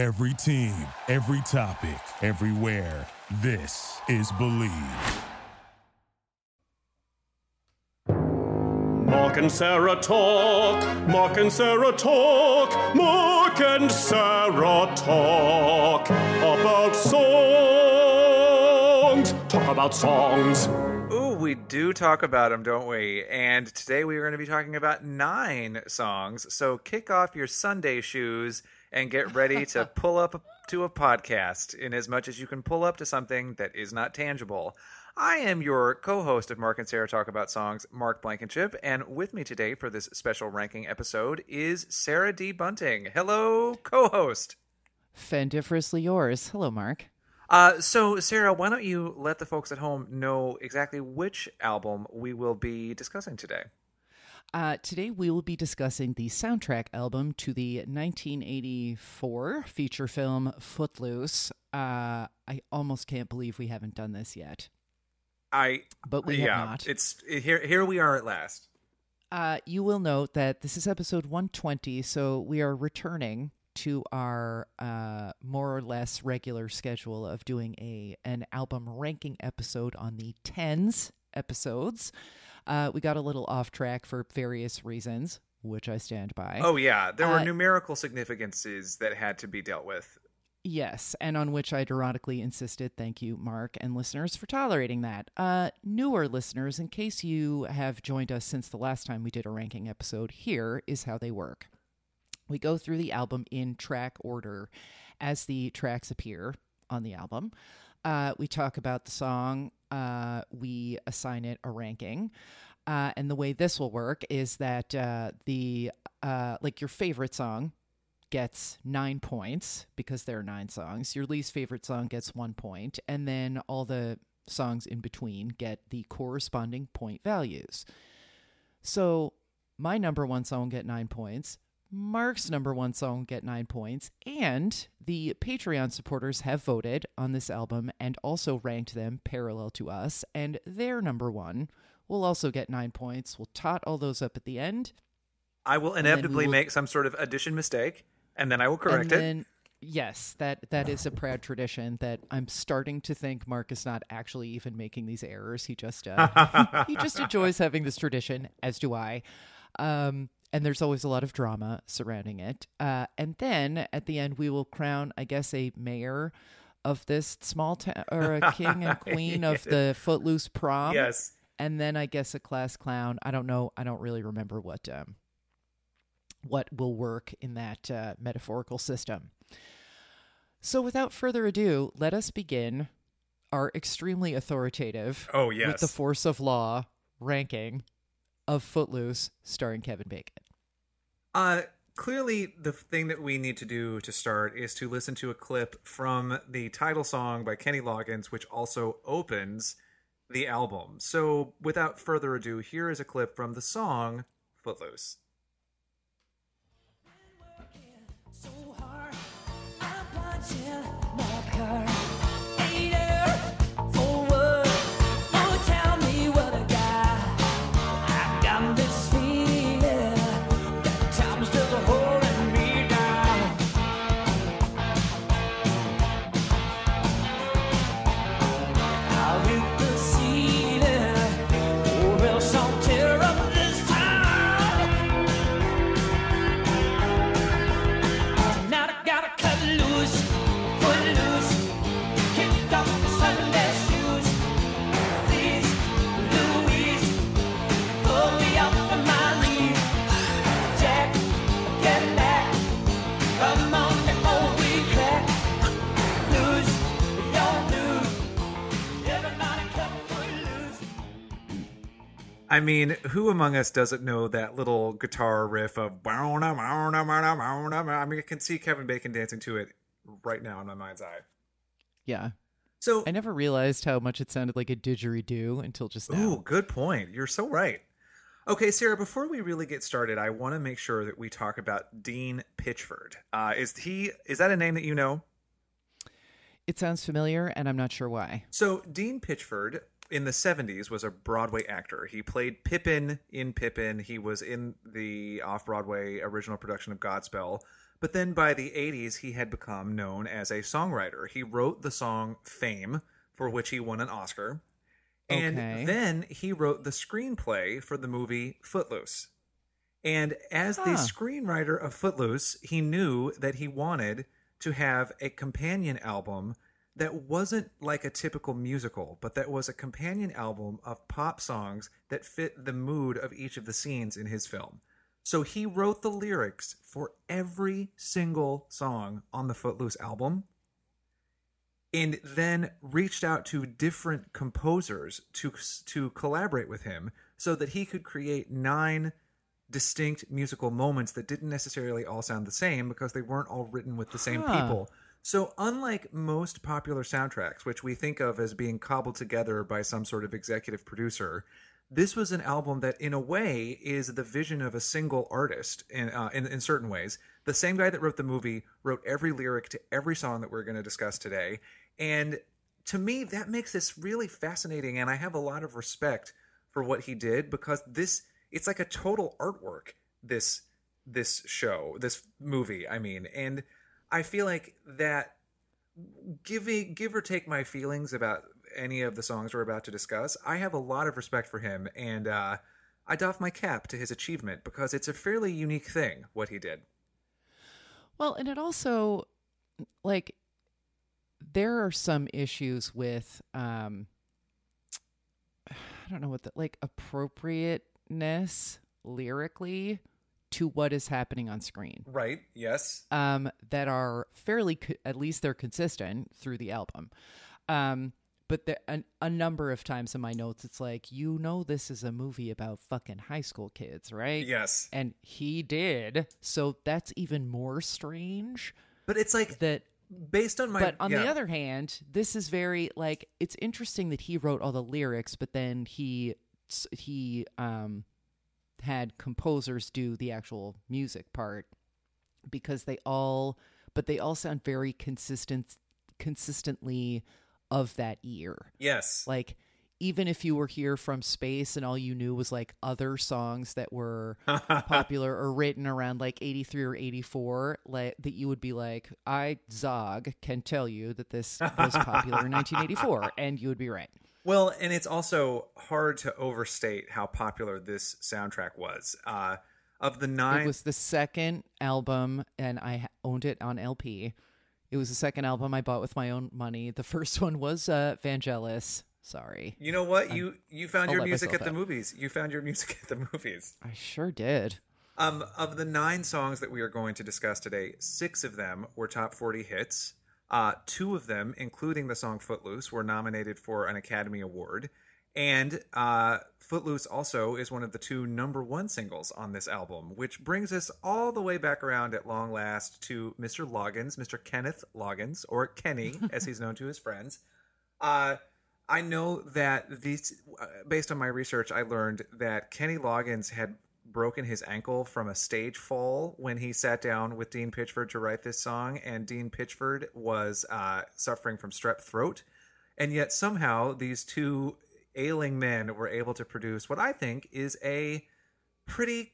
Every team, every topic, everywhere. This is Believe. Mark and Sarah talk. Mark and Sarah talk. Mark and Sarah talk about songs. Talk about songs. Ooh, we do talk about them, don't we? And today we are going to be talking about 9 songs. So kick off your Sunday shoes and get ready to pull up to a podcast in as much as you can pull up to something that is not tangible. I am your co-host of Mark and Sarah Talk About Songs, Mark Blankenship, and with me today for this special ranking episode is Sarah D. Bunting. Hello, co-host. Fandiferously yours. Hello, Mark. So, Sarah, why don't you let the folks at home know exactly which album we will be discussing today? Today we will be discussing the soundtrack album to the 1984 feature film Footloose. I almost can't believe we haven't done this yet. But we have not. It's here we are at last. You will note that this is episode 120, so we are returning to our more or less regular schedule of doing an album ranking episode on the 10s episodes. We got a little off track for various reasons, which I stand by. Oh, yeah. There were numerical significances that had to be dealt with. Yes, and on which I ironically insisted. Thank you, Mark, and listeners for tolerating that. Newer listeners, in case you have joined us since the last time we did a ranking episode, here is how they work. We go through the album in track order as the tracks appear on the album. We talk about the song. We assign it a ranking. And the way this will work is that your favorite song gets 9 points because there are 9 songs. Your least favorite song gets 1 point. And then all the songs in between get the corresponding point values. So my number 1 song get 9 points. Mark's number 1 song get 9 points, and the Patreon supporters have voted on this album and also ranked them parallel to us, and their number 1 will also get 9 points. We'll tot all those up at the end. I will inevitably make some sort of addition mistake, and then I will correct it. Yes, that is a proud tradition that I'm starting to think Mark is not actually even making these errors. He just he just enjoys having this tradition, as do I. And there's always a lot of drama surrounding it. And then at the end, we will crown, I guess, a mayor of this small town, or a king and queen of the Footloose prom. Yes. And then I guess a class clown. I don't know. I don't really remember what will work in that metaphorical system. So without further ado, let us begin our extremely authoritative, with the force of law, ranking of Footloose, starring Kevin Bacon. Clearly, the thing that we need to do to start is to listen to a clip from the title song by Kenny Loggins, which also opens the album. So, without further ado, here is a clip from the song Footloose. I mean, who among us doesn't know that little guitar riff of... I mean, I can see Kevin Bacon dancing to it right now in my mind's eye. Yeah. So I never realized how much it sounded like a didgeridoo until just now. Ooh, good point. You're so right. Okay, Sarah, before we really get started, I want to make sure that we talk about Dean Pitchford. Is that a name that you know? It sounds familiar, and I'm not sure why. So Dean Pitchford... in the 70s was a Broadway actor. He played Pippin in Pippin. He was in the off-Broadway original production of Godspell. But then by the 80s, he had become known as a songwriter. He wrote the song Fame, for which he won an Oscar. Okay. And then he wrote the screenplay for the movie Footloose. And as the screenwriter of Footloose, he knew that he wanted to have a companion album that wasn't like a typical musical, but that was a companion album of pop songs that fit the mood of each of the scenes in his film. So he wrote the lyrics for every single song on the Footloose album, and then reached out to different composers to collaborate with him so that he could create 9 distinct musical moments that didn't necessarily all sound the same because they weren't all written with the same people. So unlike most popular soundtracks, which we think of as being cobbled together by some sort of executive producer, this was an album that, in a way, is the vision of a single artist in certain ways. The same guy that wrote the movie wrote every lyric to every song that we're going to discuss today. And to me, that makes this really fascinating. And I have a lot of respect for what he did because it's like a total artwork, this movie, I mean. And I feel like that, give or take my feelings about any of the songs we're about to discuss, I have a lot of respect for him, and I doff my cap to his achievement because it's a fairly unique thing, what he did. Well, and it also, like, there are some issues with, I don't know what appropriateness lyrically to what is happening on screen. Right, yes. That are fairly, at least they're consistent through the album. But a number of times in my notes, it's like, you know, this is a movie about fucking high school kids, right? Yes. And he did. So that's even more strange. But it's like that based on my... But on the other hand, this is very like, it's interesting that he wrote all the lyrics, but then he had composers do the actual music part because they all sound very consistently of that year. Yes. Like, even if you were here from space and all you knew was like other songs that were popular or written around like 83 or 84, like that you would be like, I, Zog, can tell you that this was popular in 1984, and you would be right. Well, and it's also hard to overstate how popular this soundtrack was. Of the 9... It was the second album, and I owned it on LP. It was the second album I bought with my own money. The first one was Vangelis. Sorry. You know what? You found your music at the movies. You found your music at the movies. I sure did. Of the 9 songs that we are going to discuss today, 6 of them were top 40 hits. 2 of them, including the song Footloose, were nominated for an Academy Award. And Footloose also is one of the 2 number 1 singles on this album, which brings us all the way back around at long last to Mr. Loggins, Mr. Kenneth Loggins, or Kenny, as he's known to his friends. I know that based on my research, I learned that Kenny Loggins had broken his ankle from a stage fall when he sat down with Dean Pitchford to write this song, and Dean Pitchford was suffering from strep throat. And yet somehow these 2 ailing men were able to produce what I think is a pretty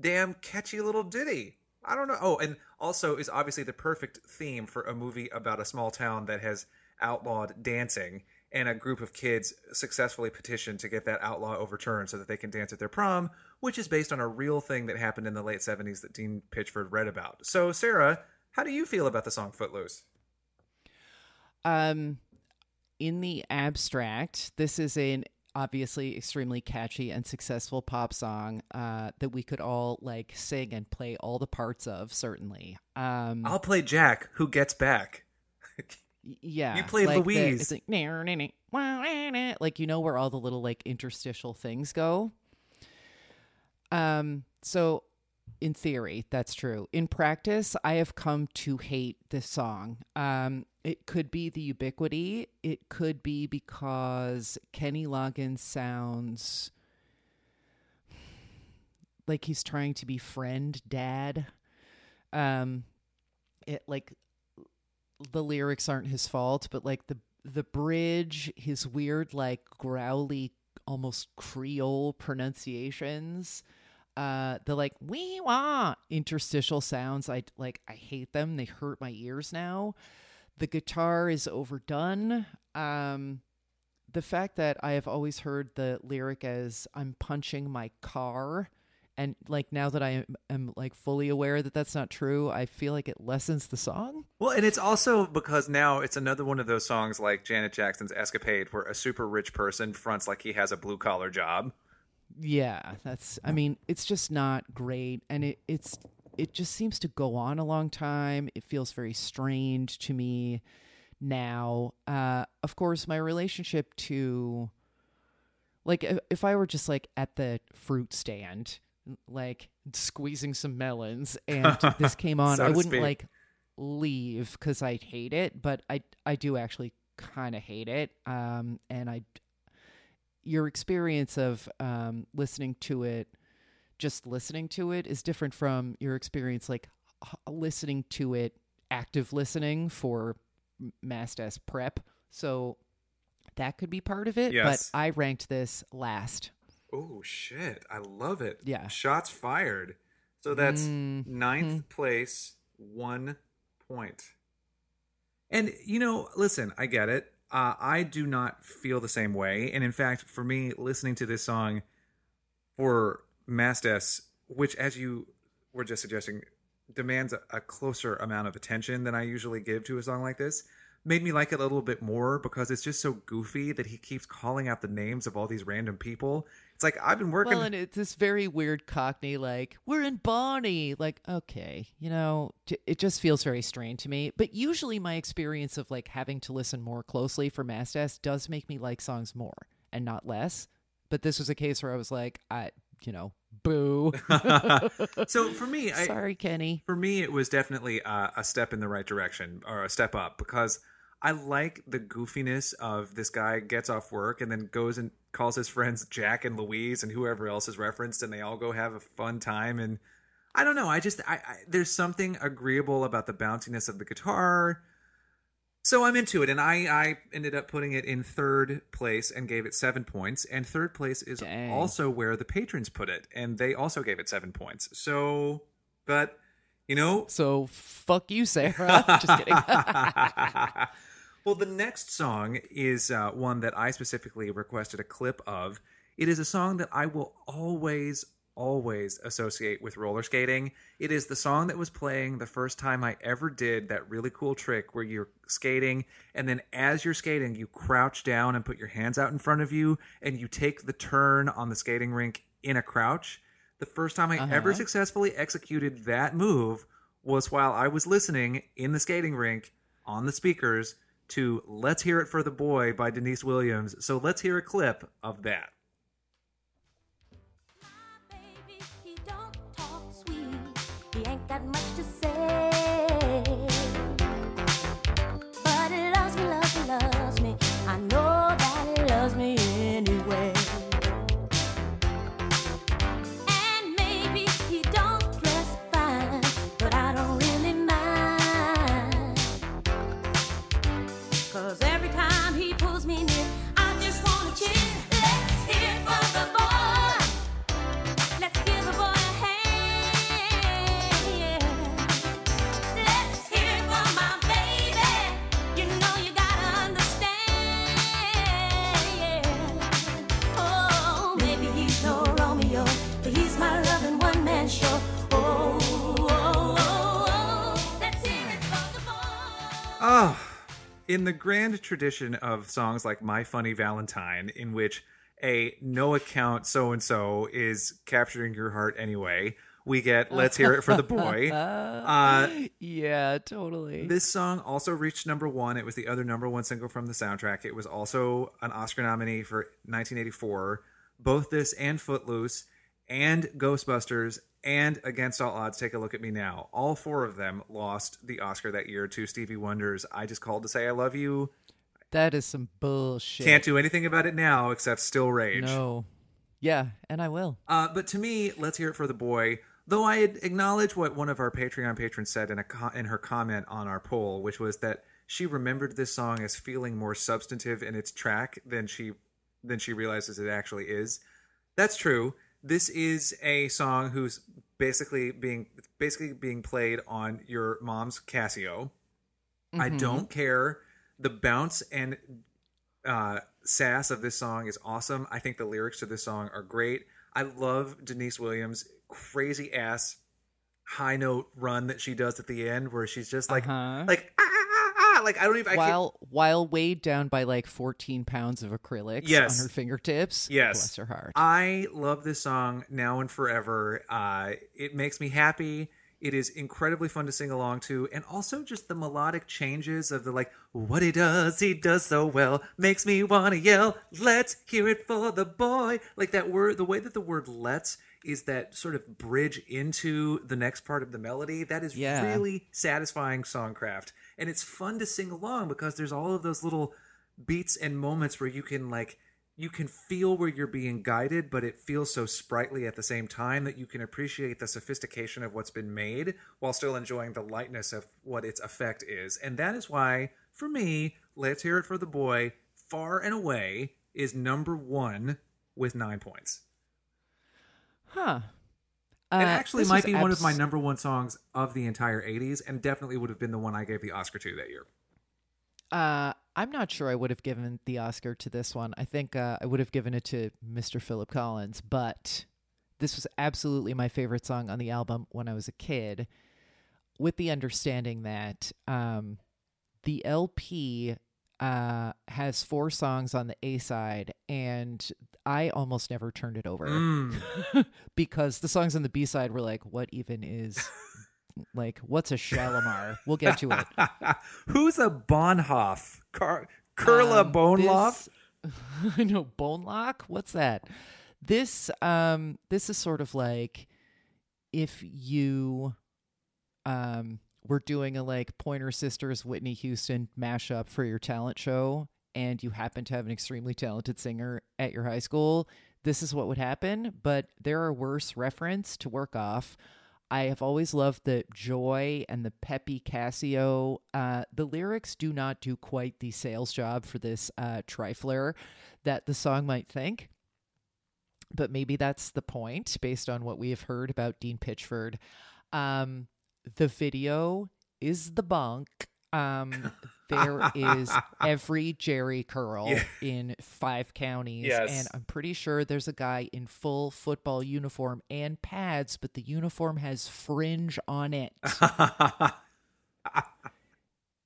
damn catchy little ditty. I don't know. Oh, and also is obviously the perfect theme for a movie about a small town that has outlawed dancing, and a group of kids successfully petitioned to get that outlaw overturned so that they can dance at their prom, which is based on a real thing that happened in the late 70s that Dean Pitchford read about. So, Sarah, how do you feel about the song Footloose? In the abstract, this is an obviously extremely catchy and successful pop song that we could all like sing and play all the parts of, certainly. I'll play Jack, who gets back. Yeah. You play like Louise. It's like, nah, nah, nah, nah, like, you know where all the little like interstitial things go. So in theory, that's true. In practice, I have come to hate this song. It could be the ubiquity. It could be because Kenny Loggins sounds like he's trying to be friend dad. It like the lyrics aren't his fault, but like the bridge, his weird like growly, almost Creole pronunciations. The like wee wah interstitial sounds, I hate them. They hurt my ears now. The guitar is overdone. The fact that I have always heard the lyric as "I'm punching my car," and like now that I am like fully aware that that's not true, I feel like it lessens the song. Well, and it's also because now it's another one of those songs like Janet Jackson's Escapade, where a super rich person fronts like he has a blue collar job. Yeah, that's. I mean, it's just not great, and it just seems to go on a long time. It feels very strange to me. Now, of course, my relationship to, like, if I were just like at the fruit stand, like squeezing some melons, and this came on, so I wouldn't like leave because I hate it, but I do actually kind of hate it. Your experience of listening to it is different from your experience like listening to it, active listening for mass prep, so that could be part of it. Yes. But I ranked this last. Oh shit, I love it. Yeah, shots fired. So that's ninth place, 1 point. And you know, listen, I get it. I do not feel the same way, and in fact for me, listening to this song for Mastiffs, which as you were just suggesting demands a closer amount of attention than I usually give to a song like this, made me like it a little bit more because it's just so goofy that he keeps calling out the names of all these random people. It's like, I've been working... Well, and it's this very weird Cockney, like, we're in Bonnie. Like, okay, you know, it just feels very strange to me. But usually my experience of like having to listen more closely for Mastiffs does make me like songs more and not less. But this was a case where I was like, you know, boo. So for me, sorry, Kenny. For me, it was definitely a step in the right direction, or a step up, because I like the goofiness of this guy gets off work and then goes and calls his friends Jack and Louise and whoever else is referenced, and they all go have a fun time. And I don't know. I there's something agreeable about the bounciness of the guitar. So I'm into it, and I ended up putting it in third place and gave it 7 points. And third place is also where the patrons put it, and they also gave it 7 points. So, but, you know... So, fuck you, Sarah. Just kidding. Well, the next song is one that I specifically requested a clip of. It is a song that I will always associate with roller skating. It is the song that was playing the first time I ever did that really cool trick where you're skating, and then as you're skating, you crouch down and put your hands out in front of you, and you take the turn on the skating rink in a crouch. The first time I ever successfully executed that move was while I was listening in the skating rink on the speakers to Let's Hear It for the Boy by Deniece Williams. So let's hear a clip of that. Got much to say, but it loves me, loves me, loves me. I know that it loves me anyway. And maybe he don't dress fine, but I don't really mind, 'cause every time he pulls me near, I just wanna cheer. Let's hear it for the boy. Let's give the boy a hand. Oh, in the grand tradition of songs like My Funny Valentine, in which a no-account so-and-so is capturing your heart anyway, we get Let's Hear It for the Boy. Yeah, totally. This song also reached number one. It was the other number one single from the soundtrack. It was also an Oscar nominee for 1984. Both this and Footloose and Ghostbusters and Against All Odds, Take a Look at Me Now. All four of them lost the Oscar that year to Stevie Wonder's I Just Called to Say I Love You. That is some bullshit. Can't do anything about it now except still rage. No. Yeah, and I will. But to me, Let's Hear It for the Boy, though I acknowledge what one of our Patreon patrons said in her comment on our poll, which was that she remembered this song as feeling more substantive in its track than she realizes it actually is. That's true. This is a song who's basically being played on your mom's Casio. Mm-hmm. I don't care. The bounce and sass of this song is awesome. I think the lyrics to this song are great. I love Deniece Williams' crazy ass high note run that she does at the end, where she's just like, I don't even. While weighed down by like 14 pounds of acrylics on her fingertips. Yes. Bless her heart. I love this song now and forever. It makes me happy. It is incredibly fun to sing along to. And also just the melodic changes of the like, what he does so well, makes me want to yell, let's hear it for the boy. Like that word, the way that the word let's is that sort of bridge into the next part of the melody. That is really satisfying songcraft. And it's fun to sing along because there's all of those little beats and moments where you can like, you can feel where you're being guided, but it feels so sprightly at the same time that you can appreciate the sophistication of what's been made while still enjoying the lightness of what its effect is. And that is why, for me, Let's Hear It for the Boy, far and away, is number one with 9 points. Huh. It actually might be one of my number one songs of the entire 80s, and definitely would have been the one I gave the Oscar to that year. I'm not sure I would have given the Oscar to this one. I think I would have given it to Mr. Philip Collins, but this was absolutely my favorite song on the album when I was a kid, with the understanding that the LP has 4 songs on the A side, and I almost never turned it over because the songs on the B side were like, what even is like, what's a Shalamar? We'll get to it. Who's a Bonhoff? Karla Bonoff? I know, Bonelock? What's that? This is sort of like if you we're doing a like Pointer Sisters, Whitney Houston mashup for your talent show, and you happen to have an extremely talented singer at your high school, this is what would happen. But there are worse references to work off. I have always loved the Joy and the peppy Casio. The lyrics do not do quite the sales job for this trifler that the song might think. But maybe that's the point based on what we have heard about Dean Pitchford. The video is the bunk. There is every Jerry curl in 5 counties. Yes. And I'm pretty sure there's a guy in full football uniform and pads, but the uniform has fringe on it.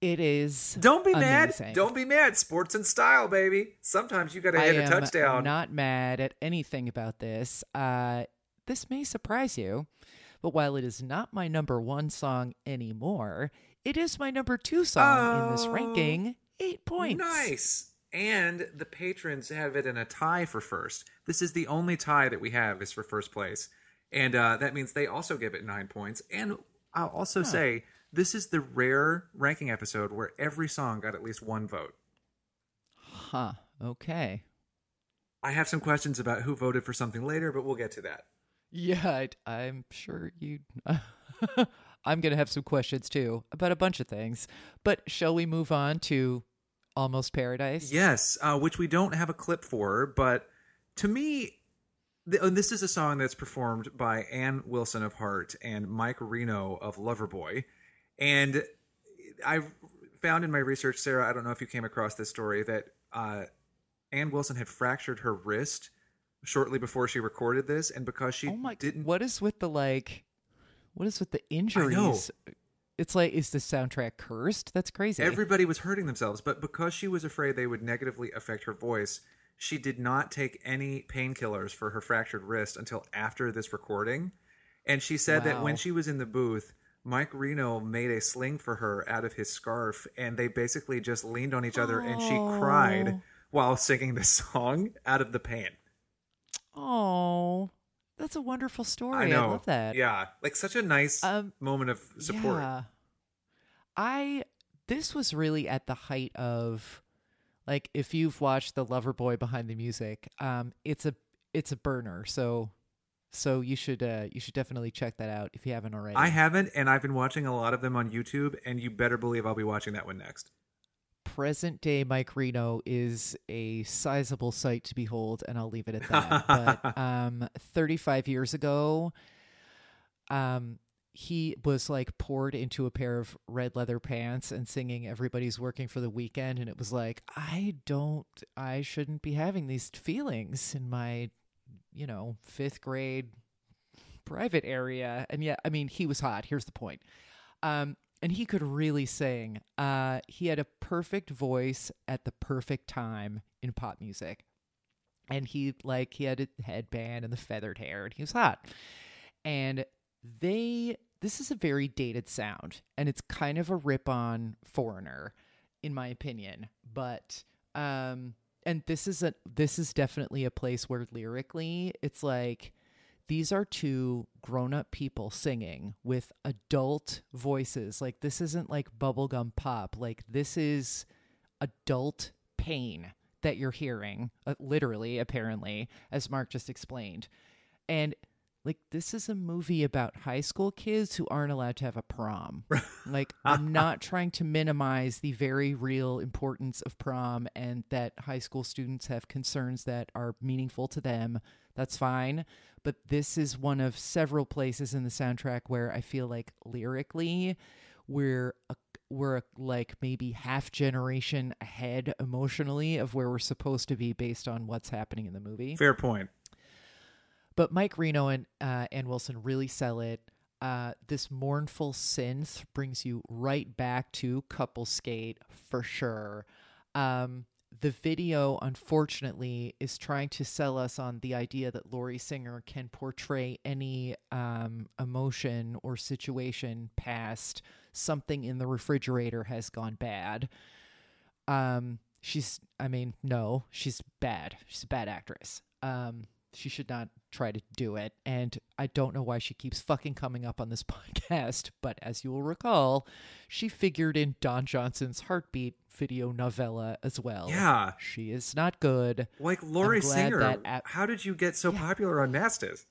It is. Don't be amazing. Mad. Don't be mad. Sports and style, baby. Sometimes you got to hit a touchdown. I'm not mad at anything about this. This may surprise you. But while it is not my number one song anymore, it is my number 2 song in this ranking, 8 points. Nice. And the patrons have it in a tie for first. This is the only tie that we have is for first place. And that means they also give it 9 points. And I'll also say, this is the rare ranking episode where every song got at least one vote. Huh. Okay. I have some questions about who voted for something later, but we'll get to that. Yeah, I'm sure you... I'm going to have some questions, too, about a bunch of things. But shall we move on to Almost Paradise? Yes, which we don't have a clip for. But to me, and this is a song that's performed by Ann Wilson of Heart and Mike Reno of Loverboy. And I found in my research, Sarah, I don't know if you came across this story, that Ann Wilson had fractured her wrist shortly before she recorded this, and because she didn't... What is with the injuries? It's like, is the soundtrack cursed? That's crazy. Everybody was hurting themselves, but because she was afraid they would negatively affect her voice, she did not take any painkillers for her fractured wrist until after this recording. And she said that when she was in the booth, Mike Reno made a sling for her out of his scarf, and they basically just leaned on each other, and she cried while singing the song out of the pain. Oh, that's a wonderful story. I know. I love that. Yeah. Like such a nice moment of support. Yeah. This was really at the height of, like, if you've watched The Loverboy Behind the Music, it's a burner. So you should definitely check that out if you haven't already. I haven't, and I've been watching a lot of them on YouTube, and you better believe I'll be watching that one next. present-day Mike Reno is a sizable sight to behold, and I'll leave it at that. But 35 years ago, he was like poured into a pair of red leather pants and singing Everybody's Working for the Weekend, and it was like, I shouldn't be having these feelings in my, you know, fifth grade private area. And yeah, I mean, he was hot. Here's the point. And he could really sing. He had a perfect voice at the perfect time in pop music. And he had a headband and the feathered hair, and he was hot. And this is a very dated sound, and it's kind of a rip on Foreigner, in my opinion. But, and this is definitely a place where lyrically it's like, these are two grown-up people singing with adult voices. Like, this isn't like bubblegum pop. Like, this is adult pain that you're hearing, literally, apparently, as Mark just explained. And like, this is a movie about high school kids who aren't allowed to have a prom. Like, I'm not trying to minimize the very real importance of prom and that high school students have concerns that are meaningful to them. That's fine. But this is one of several places in the soundtrack where I feel like lyrically we're like maybe half generation ahead emotionally of where we're supposed to be based on what's happening in the movie. Fair point. But Mike Reno and Ann Wilson really sell it. This mournful synth brings you right back to couple skate for sure. The video, unfortunately, is trying to sell us on the idea that Lori Singer can portray any emotion or situation past something in the refrigerator has gone bad. She's bad. She's a bad actress. She should not try to do it. And I don't know why she keeps fucking coming up on this podcast, but as you will recall, she figured in Don Johnson's Heartbeat video novella as well. Yeah. She is not good. Like Lori Singer, how did you get so popular on Mastis?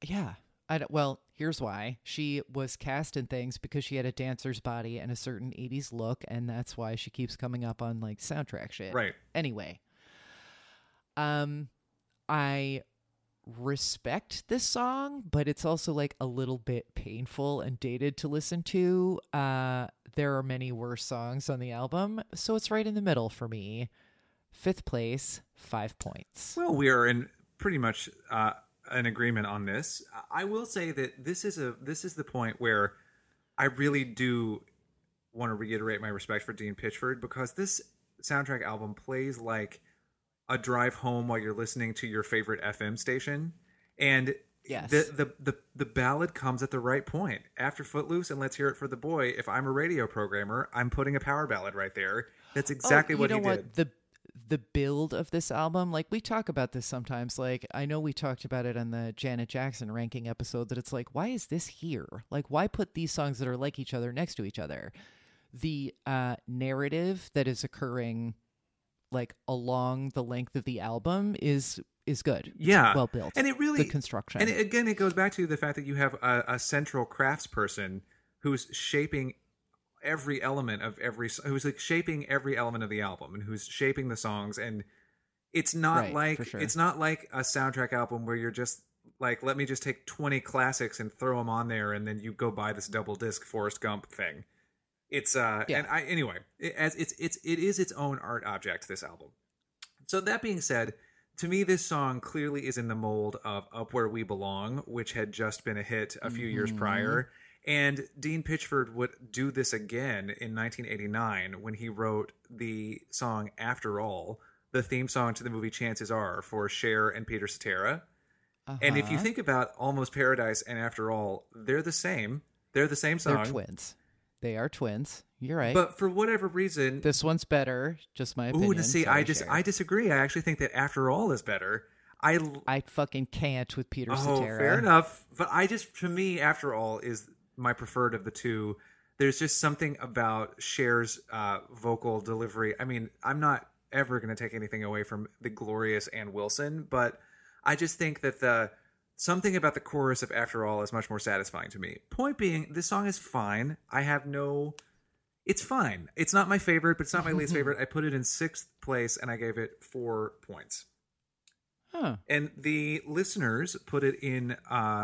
Yeah. Well, here's why. She was cast in things because she had a dancer's body and a certain 80s look, and that's why she keeps coming up on like soundtrack shit. Right. Anyway. I respect this song, but it's also like a little bit painful and dated to listen to. There are many worse songs on the album, so it's right in the middle for me. Fifth place, 5 points. Well, we are in pretty much an agreement on this. I will say that this is the point where I really do want to reiterate my respect for Dean Pitchford, because this soundtrack album plays like a drive home while you're listening to your favorite FM station. And yes, the ballad comes at the right point. After Footloose and Let's Hear It for the Boy, if I'm a radio programmer, I'm putting a power ballad right there. That's exactly what he did. The build of this album, like we talk about this sometimes, like I know we talked about it on the Janet Jackson ranking episode, that it's like, why is this here? Like, why put these songs that are like each other next to each other? The narrative that is occurring like along the length of the album is good. Yeah. It's well built. And it really, good construction. And again, it goes back to the fact that you have a central craftsperson who's shaping every element of the album, and who's shaping the songs. And it's not it's not like a soundtrack album where you're just like, let me just take 20 classics and throw them on there, and then you go buy this double disc Forrest Gump thing. It's it is its own art object, this album. So that being said, to me, this song clearly is in the mold of Up Where We Belong, which had just been a hit a few years prior. And Dean Pitchford would do this again in 1989 when he wrote the song After All, the theme song to the movie Chances Are, for Cher and Peter Cetera. And if you think about Almost Paradise and After All, they're the same. They're the same song. They're twins. They are twins. You're right. But for whatever reason, this one's better. Just my opinion. Ooh, see, I disagree. I actually think that After All is better. I fucking can't with Peter Cetera. Fair enough. But to me, After All is my preferred of the two. There's just something about Cher's vocal delivery. I mean, I'm not ever going to take anything away from the glorious Ann Wilson, but I just think that something about the chorus of After All is much more satisfying to me. Point being, this song is fine. I have no It's fine. It's not my favorite, but it's not my least favorite. I put it in 6th place, and I gave it 4 points. Huh. And the listeners put it in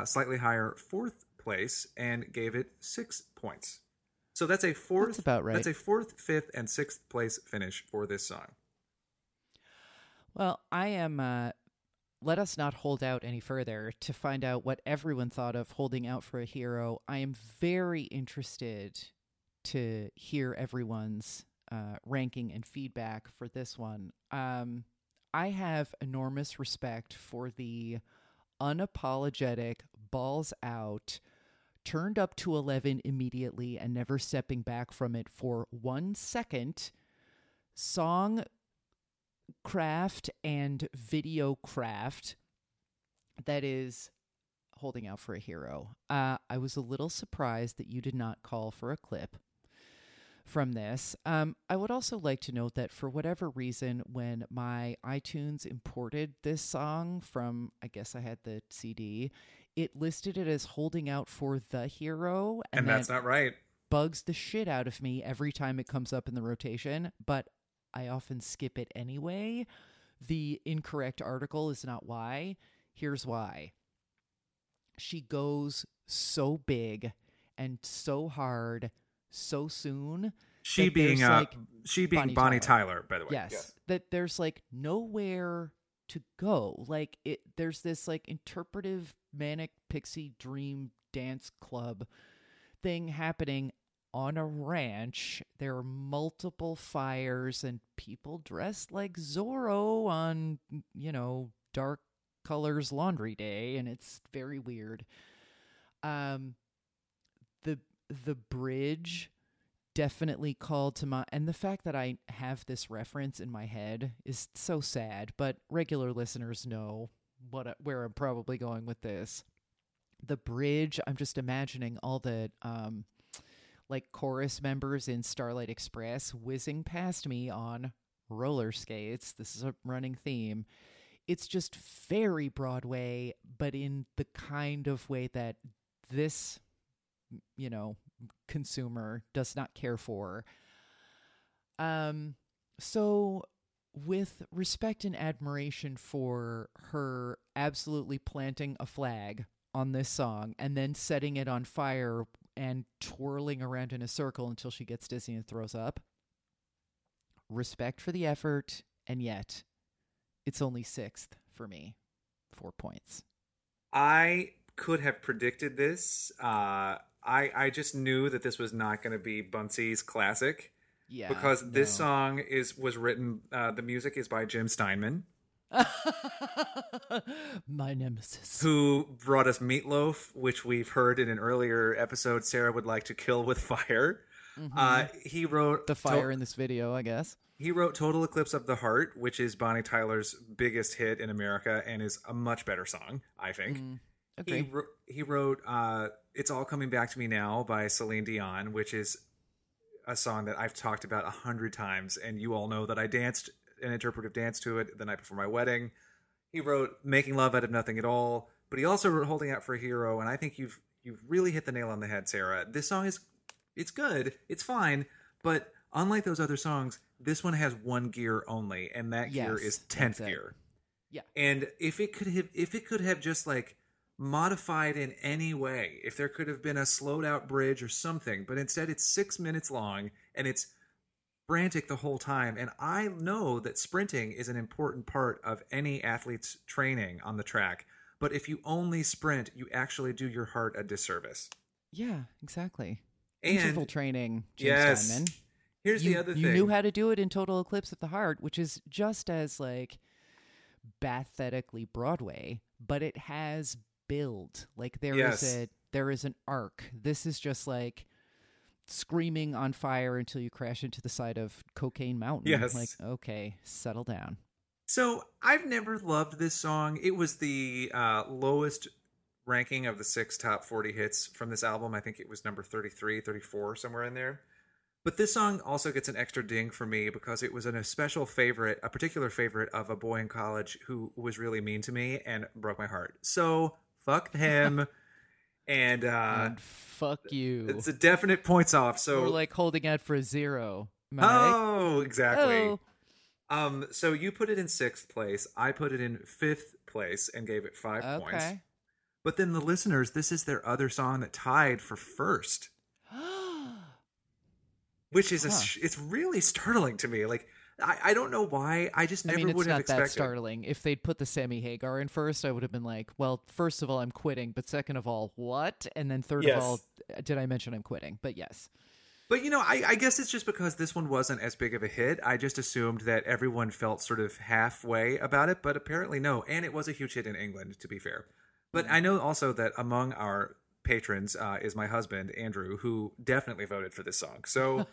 slightly higher 4th place and gave it 6 points. So that's a fourth. That's about right. That's a 4th, 5th, and 6th place finish for this song. Well, I am. Let us not hold out any further to find out what everyone thought of Holding Out for a Hero. I am very interested to hear everyone's ranking and feedback for this one. I have enormous respect for the unapologetic, balls out, turned up to 11 immediately and never stepping back from it for 1 second song craft and video craft that is Holding Out for a Hero. I was a little surprised that you did not call for a clip from this. I would also like to note that for whatever reason, when my iTunes imported this song from, I guess I had the CD, it listed it as Holding Out for the Hero. And that's not right. Bugs the shit out of me every time it comes up in the rotation, but I often skip it anyway. The incorrect article is not why. Here's why. She goes so big and so hard so soon. She being Bonnie Tyler, by the way. Yes. That there's like nowhere to go. Like it, there's this like interpretive manic pixie dream dance club thing happening on a ranch. There are multiple fires and people dressed like Zorro on, you know, dark colors laundry day, and it's very weird. The bridge definitely called to mind, and the fact that I have this reference in my head is so sad, but regular listeners know where I'm probably going with this. The bridge, I'm just imagining all the like chorus members in Starlight Express whizzing past me on roller skates. This is a running theme. It's just very Broadway, but in the kind of way that this, you know, consumer does not care for. So with respect and admiration for her absolutely planting a flag on this song and then setting it on fire and twirling around in a circle until she gets dizzy and throws up. Respect for the effort, and yet it's only 6th for me. 4 points. I could have predicted this. I just knew that this was not going to be Buncie's classic. Yeah, because this song was written. The music is by Jim Steinman, my nemesis, who brought us Meatloaf, which we've heard in an earlier episode. Sarah would like to kill with fire. Mm-hmm. He wrote the fire in this video, I guess. He wrote "Total Eclipse of the Heart," which is Bonnie Tyler's biggest hit in America and is a much better song, I think. Mm. Okay. He wrote "It's All Coming Back to Me Now" by Celine Dion, which is a song that I've talked about 100 times, and you all know that I danced an interpretive dance to it the night before my wedding. He wrote "Making Love Out of Nothing at All," but he also wrote "Holding Out for a Hero," and I think you've really hit the nail on the head, Sarah. This song it's good, it's fine, but unlike those other songs, this one has one gear only, and that gear is 10th gear. Yeah. And if it could have just like modified in any way, if there could have been a slowed out bridge or something, but instead it's 6 minutes long and it's frantic the whole time. And I know that sprinting is an important part of any athlete's training on the track, but if you only sprint, you actually do your heart a disservice. Yeah, exactly. And interval training, Jim Steinman. Here's the other thing. You knew how to do it in Total Eclipse of the Heart, which is just as like pathetically Broadway, but it has build. Like there is an arc. This is just like screaming on fire until you crash into the side of Cocaine Mountain. Yes. Like, okay, settle down. So I've never loved this song. It was the lowest ranking of the 6 top 40 hits from this album. I think it was number 33, 34, somewhere in there. But this song also gets an extra ding for me because it was a particular favorite of a boy in college who was really mean to me and broke my heart. So fuck him. And fuck you. It's a definite points off. So we're like holding out for a zero. Mike. Oh, exactly. Oh. So you put it in 6th place. I put it in 5th place and gave it 5 points. But then the listeners, this is their other song that tied for 1st. Which is it's really startling to me. Like I don't know why. I just never would have expected. It's not that startling. If they'd put the Sammy Hagar in 1st, I would have been like, well, 1st of all, I'm quitting. But 2nd of all, what? And then 3rd of all, did I mention I'm quitting? But yes. But, you know, I guess it's just because this one wasn't as big of a hit. I just assumed that everyone felt sort of halfway about it. But apparently no. And it was a huge hit in England, to be fair. But I know also that among our patrons is my husband, Andrew, who definitely voted for this song. So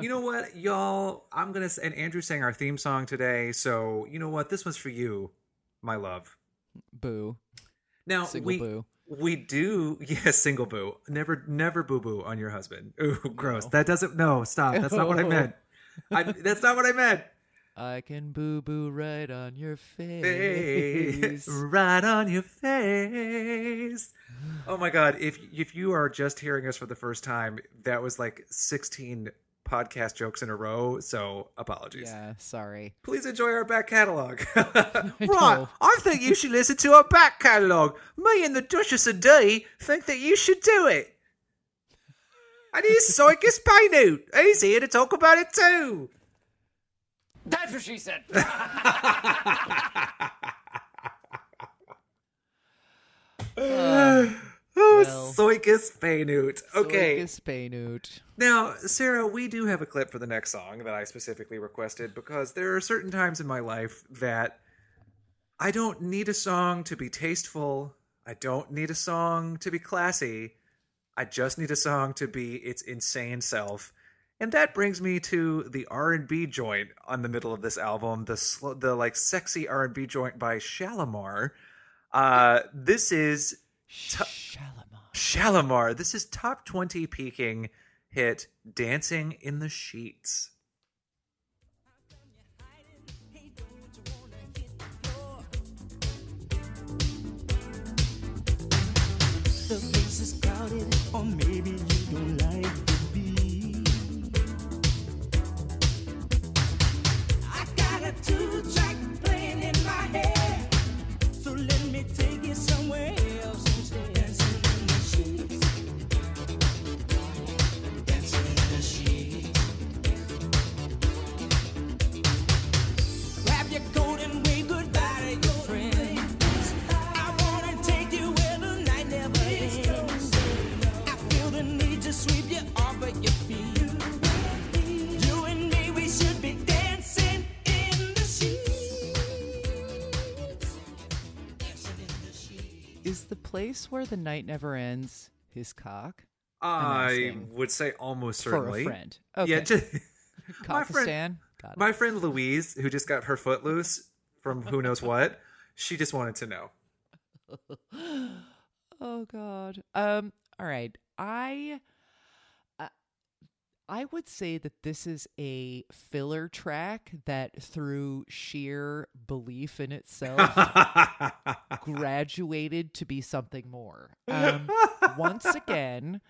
you know what, y'all, I'm going to, and Andrew sang our theme song today. So you know what, this one's for you, my love. Boo. Now single boo. We do. Yes. Yeah, single boo. Never boo boo on your husband. Ooh, gross. No. That doesn't, no, stop. That's not what I meant. That's not what I meant. I can boo-boo right on your face. Right on your face. Oh, my God. If you are just hearing us for the first time, that was like 16 podcast jokes in a row. So apologies. Yeah, sorry. Please enjoy our back catalog. Right. I think you should listen to our back catalog. Me and the Duchess of D think that you should do it. And here's Psychus Paynoot. He's here to talk about it, too. That's what she said. Soikus Paynoot. Okay. Soikus Paynoot. Now, Sarah, we do have a clip for the next song that I specifically requested because there are certain times in my life that I don't need a song to be tasteful. I don't need a song to be classy. I just need a song to be its insane self. And that brings me to the R&B joint on the middle of this album, the like sexy R&B joint by Shalamar. This is Shalamar. This is top 20 peaking hit "Dancing in the Sheets." The place is crowded, or maybe you don't like. Two-track playing in my head, so let me take it somewhere else instead. Dancing in the sheets, dancing in the sheets. Grab your coat and wave goodbye to your friends. I wanna take you where the night never ends. I feel the need to sweep you off of your feet. You and me, we should be dancing. Is the place where the night never ends his cock? I would say almost certainly. For a friend. Okay. Yeah, just, my friend Louise, who just got her foot loose from who knows what, she just wanted to know. Oh, God. All right. I would say that this is a filler track that through sheer belief in itself graduated to be something more. Once again,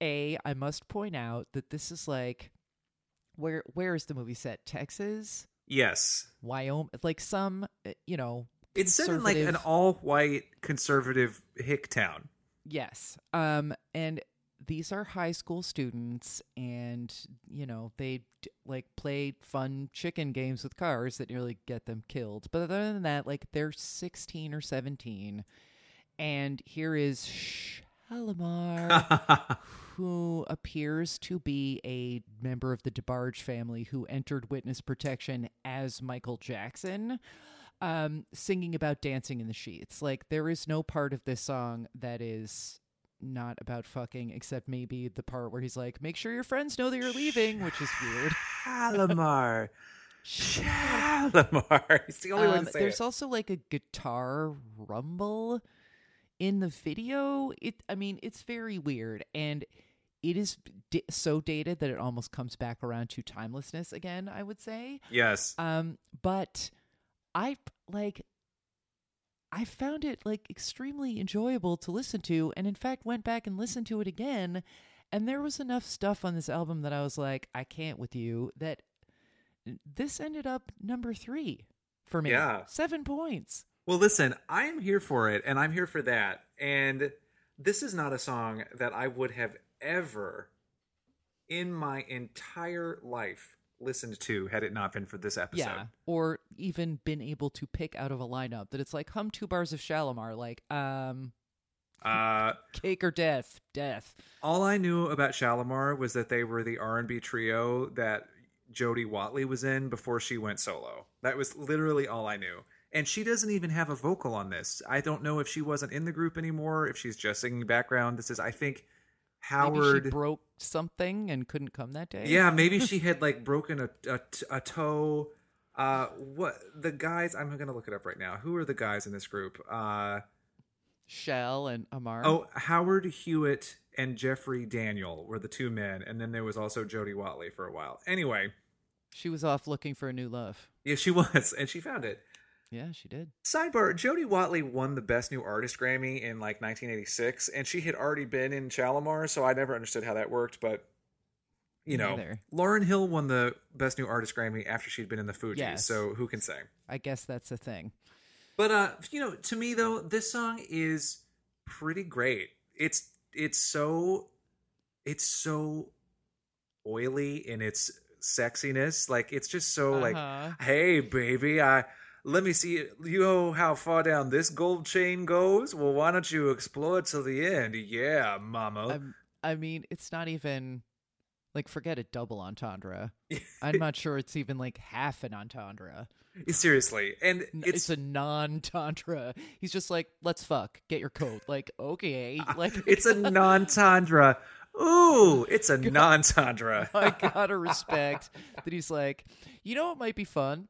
I must point out that this is like, where is the movie set? Texas? Yes. Wyoming? Like some, you know. It's set in like an all-white conservative hick town. Yes. And these are high school students, and you know they like play fun chicken games with cars that nearly get them killed. But other than that, like they're 16 or 17, and here is Shalamar, who appears to be a member of the DeBarge family who entered witness protection as Michael Jackson, singing about dancing in the sheets. Like there is no part of this song that is not about fucking, except maybe the part where he's like, make sure your friends know that you're leaving, which is weird. Shalamar. Shalamar. It's the only way to say there's it. Also like a guitar rumble in the video. It's very weird. And it is so dated that it almost comes back around to timelessness again, I would say. Yes. But I like... I found it like extremely enjoyable to listen to, and in fact went back and listened to it again, and there was enough stuff on this album that I was like, I can't with you, that this ended up number 3 for me. Yeah. 7 points. Well, listen, I am here for it, and I'm here for that. And this is not a song that I would have ever in my entire life listened to had it not been for this episode. Yeah, or even been able to pick out of a lineup that it's like, hum 2 bars of Shalamar, like, cake or death. All I knew about Shalamar was that they were the R&B trio that Jody Watley was in before she went solo. That was literally all I knew. And she doesn't even have a vocal on this. I don't know if she wasn't in the group anymore, if she's just singing background. This is, I think, Howard. Maybe she broke something and couldn't come that day. Yeah, maybe she had like broken a toe. What the guys? I'm gonna look it up right now. Who are the guys in this group? Shell and Amar. Oh, Howard Hewitt and Jeffrey Daniel were the two men, and then there was also Jody Watley for a while. Anyway, she was off looking for a new love. Yeah, she was, and she found it. Yeah, she did. Sidebar, Jody Watley won the Best New Artist Grammy in like 1986, and she had already been in Shalamar, so I never understood how that worked, but, you know, neither. Lauryn Hill won the Best New Artist Grammy after she'd been in the Fugees, yes. So who can say? I guess that's a thing. But, you know, to me, though, this song is pretty great. It's so oily in its sexiness. Like, it's just so like, hey, baby, let me see, you know how far down this gold chain goes? Well, why don't you explore it till the end? Yeah, mama. I mean, it's not even, like, forget a double entendre. I'm not sure it's even, like, half an entendre. Seriously. And it's a non-tundra. He's just like, let's fuck, get your coat. Like, okay. Like, it's a non-tundra. Ooh, it's a non-tundra. I gotta respect that he's like, you know what might be fun?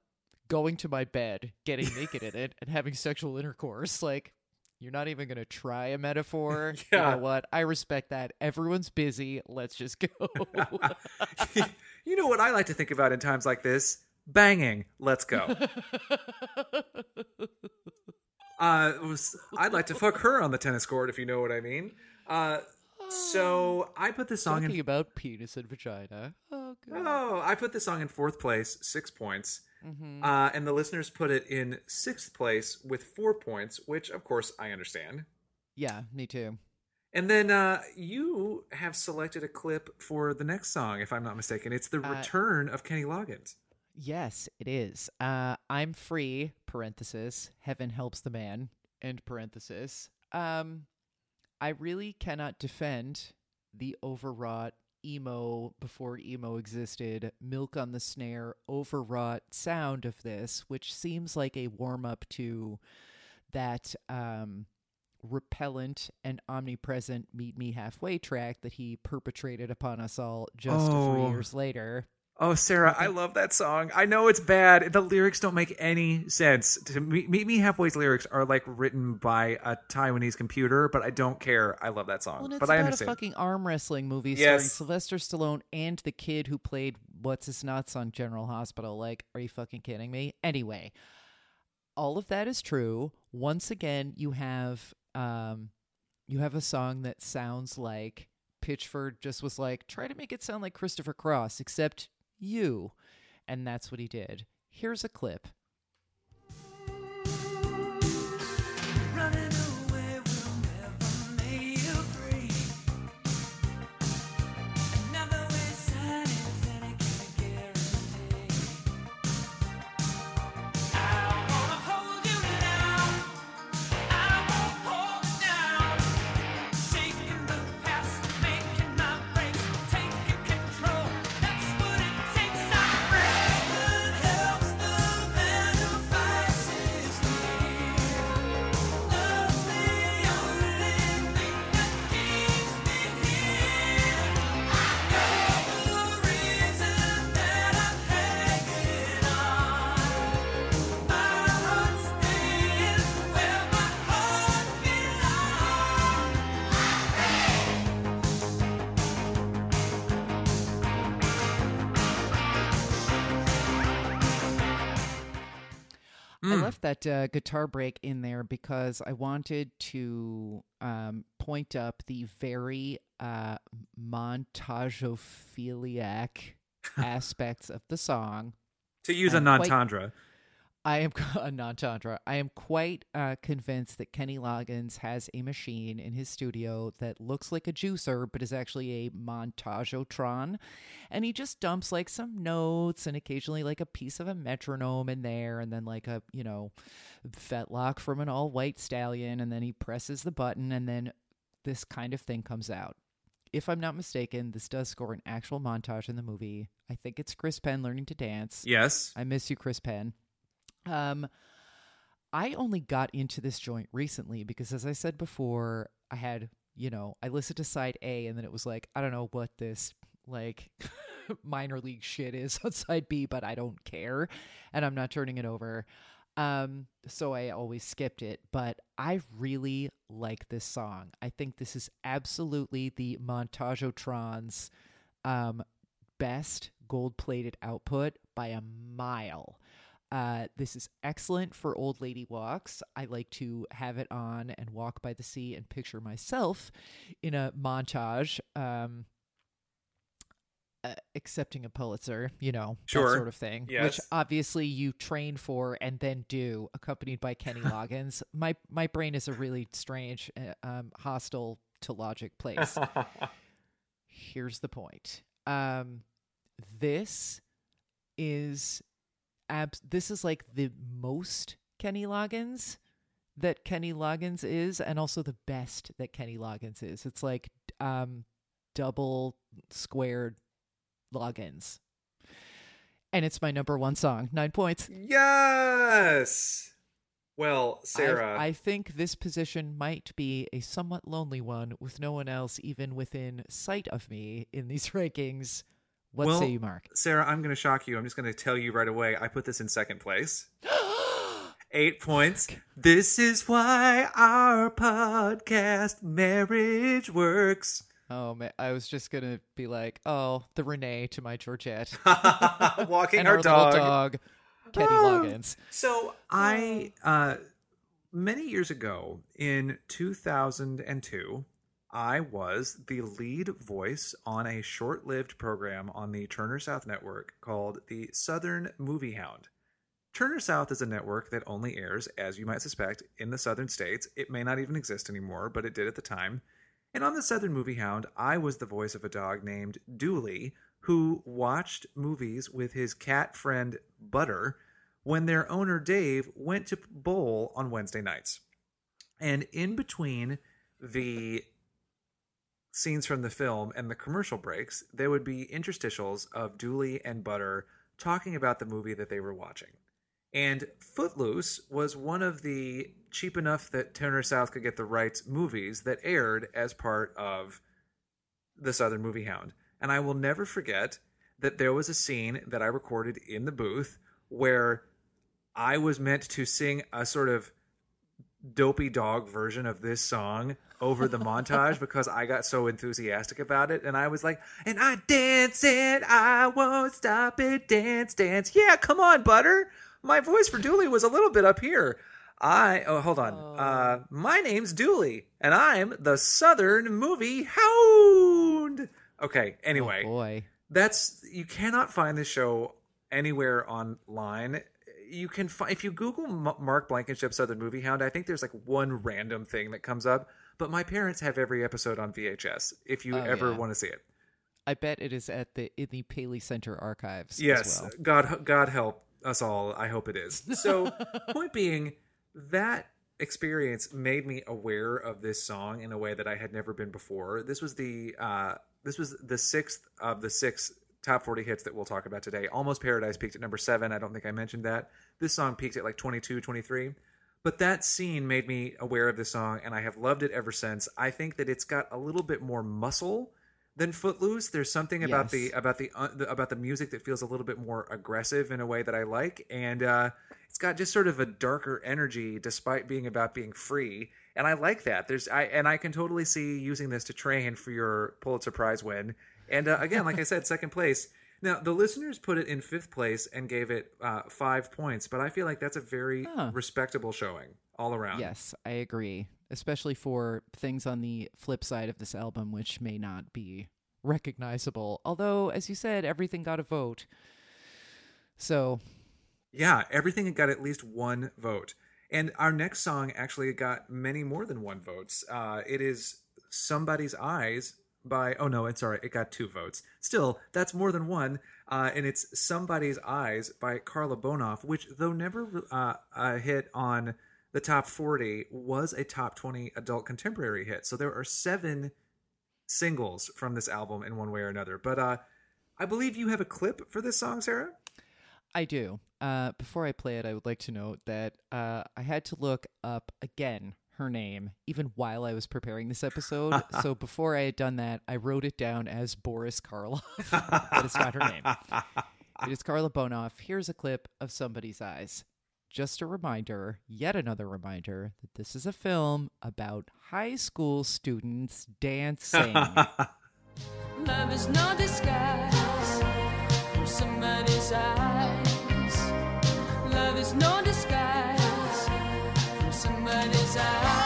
Going to my bed, getting naked in it, and having sexual intercourse. Like, you're not even going to try a metaphor. Yeah. You know what? I respect that. Everyone's busy. Let's just go. You know what I like to think about in times like this? Banging. Let's go. I'd like to fuck her on the tennis court, if you know what I mean. So I put this song Talking about penis and vagina. Oh, God. Oh, I put this song in 4th place, 6 points. Mm-hmm. And the listeners put it in 6th place with 4 points, which, of course, I understand. Yeah, me too. And then you have selected a clip for the next song, if I'm not mistaken. It's the return of Kenny Loggins. Yes, it is. I'm free, parenthesis, heaven helps the man, end parenthesis. I really cannot defend the overwrought emo, before emo existed, milk on the snare, overwrought sound of this, which seems like a warm-up to that repellent and omnipresent Meet Me Halfway track that he perpetrated upon us all just 3 years later. Oh, Sarah, I love that song. I know it's bad. The lyrics don't make any sense. To me, Meet Me Halfway's lyrics are like written by a Taiwanese computer, but I don't care. I love that song. Well, but I understand. It's about a fucking arm wrestling movie starring Sylvester Stallone and the kid who played What's-His-Nuts on General Hospital. Like, are you fucking kidding me? Anyway, all of that is true. Once again, you have a song that sounds like Pitchford just was like, try to make it sound like Christopher Cross, except... you. And that's what he did. Here's a clip. I left that guitar break in there because I wanted to point up the very montageophiliac aspects of the song. To use a non-tundra. I am quite convinced that Kenny Loggins has a machine in his studio that looks like a juicer, but is actually a montageotron. And he just dumps like some notes and occasionally like a piece of a metronome in there and then like a, you know, fetlock from an all-white stallion. And then he presses the button and then this kind of thing comes out. If I'm not mistaken, this does score an actual montage in the movie. I think it's Chris Penn learning to dance. Yes. I miss you, Chris Penn. I only got into this joint recently because, as I said before, I had, you know, I listened to side A and then it was like, I don't know what this like minor league shit is on side B, but I don't care and I'm not turning it over. So I always skipped it, but I really like this song. I think this is absolutely the Montageotrons, best gold-plated output by a mile. This is excellent for old lady walks. I like to have it on and walk by the sea and picture myself in a montage, accepting a Pulitzer, you know, sure. That sort of thing, yes. Which obviously you train for and then do, accompanied by Kenny Loggins. My brain is a really strange, hostile to logic place. Here's the point. This is like the most Kenny Loggins that Kenny Loggins is, and also the best that Kenny Loggins is. It's like double squared Loggins. And it's my number one song. 9 points. Yes! Well, Sarah. I think this position might be a somewhat lonely one with no one else even within sight of me in these rankings. What say you, Mark? Sarah, I'm going to shock you. I'm just going to tell you right away. I put this in second place. 8 points. This is why our podcast marriage works. Oh, man. I was just going to be like, oh, the Renee to my Georgette. Walking and our dog, Kenny Loggins. So I, many years ago in 2002... I was the lead voice on a short-lived program on the Turner South Network called the Southern Movie Hound. Turner South is a network that only airs, as you might suspect, in the southern states. It may not even exist anymore, but it did at the time. And on the Southern Movie Hound, I was the voice of a dog named Dooley, who watched movies with his cat friend Butter when their owner Dave went to bowl on Wednesday nights. And in between the scenes from the film and the commercial breaks, there would be interstitials of Dooley and Butter talking about the movie that they were watching. And Footloose was one of the cheap enough that Turner South could get the rights movies that aired as part of the Southern Movie Hound. And I will never forget that there was a scene that I recorded in the booth where I was meant to sing a sort of dopey dog version of this song over the montage because I got so enthusiastic about it. And I was like, and I dance it, I won't stop it, dance, dance. Yeah, come on, Butter. My voice for Dooley was a little bit up here. My name's Dooley, and I'm the Southern Movie Hound. Okay, anyway. Oh boy. You cannot find this show anywhere online. You can find, if you Google Mark Blankenship Southern Movie Hound, I think there's like one random thing that comes up. But my parents have every episode on VHS. If you ever want to see it, I bet it is at in the Paley Center archives. Yes, as well. God help us all. I hope it is. So, point being, that experience made me aware of this song in a way that I had never been before. This was the sixth of the six top 40 hits that we'll talk about today. Almost Paradise peaked at number 7. I don't think I mentioned that. This song peaked at like 22, 23. But that scene made me aware of this song, and I have loved it ever since. I think that it's got a little bit more muscle than Footloose. There's something about the music that feels a little bit more aggressive in a way that I like, and it's got just sort of a darker energy, despite being about being free. And I like that. I can totally see using this to train for your Pulitzer Prize win. And again, like I said, second place. Now, the listeners put it in fifth place and gave it 5 points, but I feel like that's a very respectable showing all around. Yes, I agree, especially for things on the flip side of this album, which may not be recognizable. Although, as you said, everything got a vote. So... yeah, everything got at least one vote. And our next song actually got many more than one votes. It is Somebody's Eyes by... oh, no, it's all right. It got 2 votes. Still, that's more than one. And it's Somebody's Eyes by Karla Bonoff, which, though never hit on the top 40, was a top 20 adult contemporary hit. So there are 7 singles from this album in one way or another. But I believe you have a clip for this song, Sarah? I do. Before I play it, I would like to note that I had to look up again her name, even while I was preparing this episode. So before I had done that, I wrote it down as Boris Karloff. But it's not her name. It is Karla Bonoff. Here's a clip of Somebody's Eyes. Just a reminder, yet another reminder, that this is a film about high school students dancing. Love is no disguise for somebody's eyes. Love is no disguise from somebody's eyes.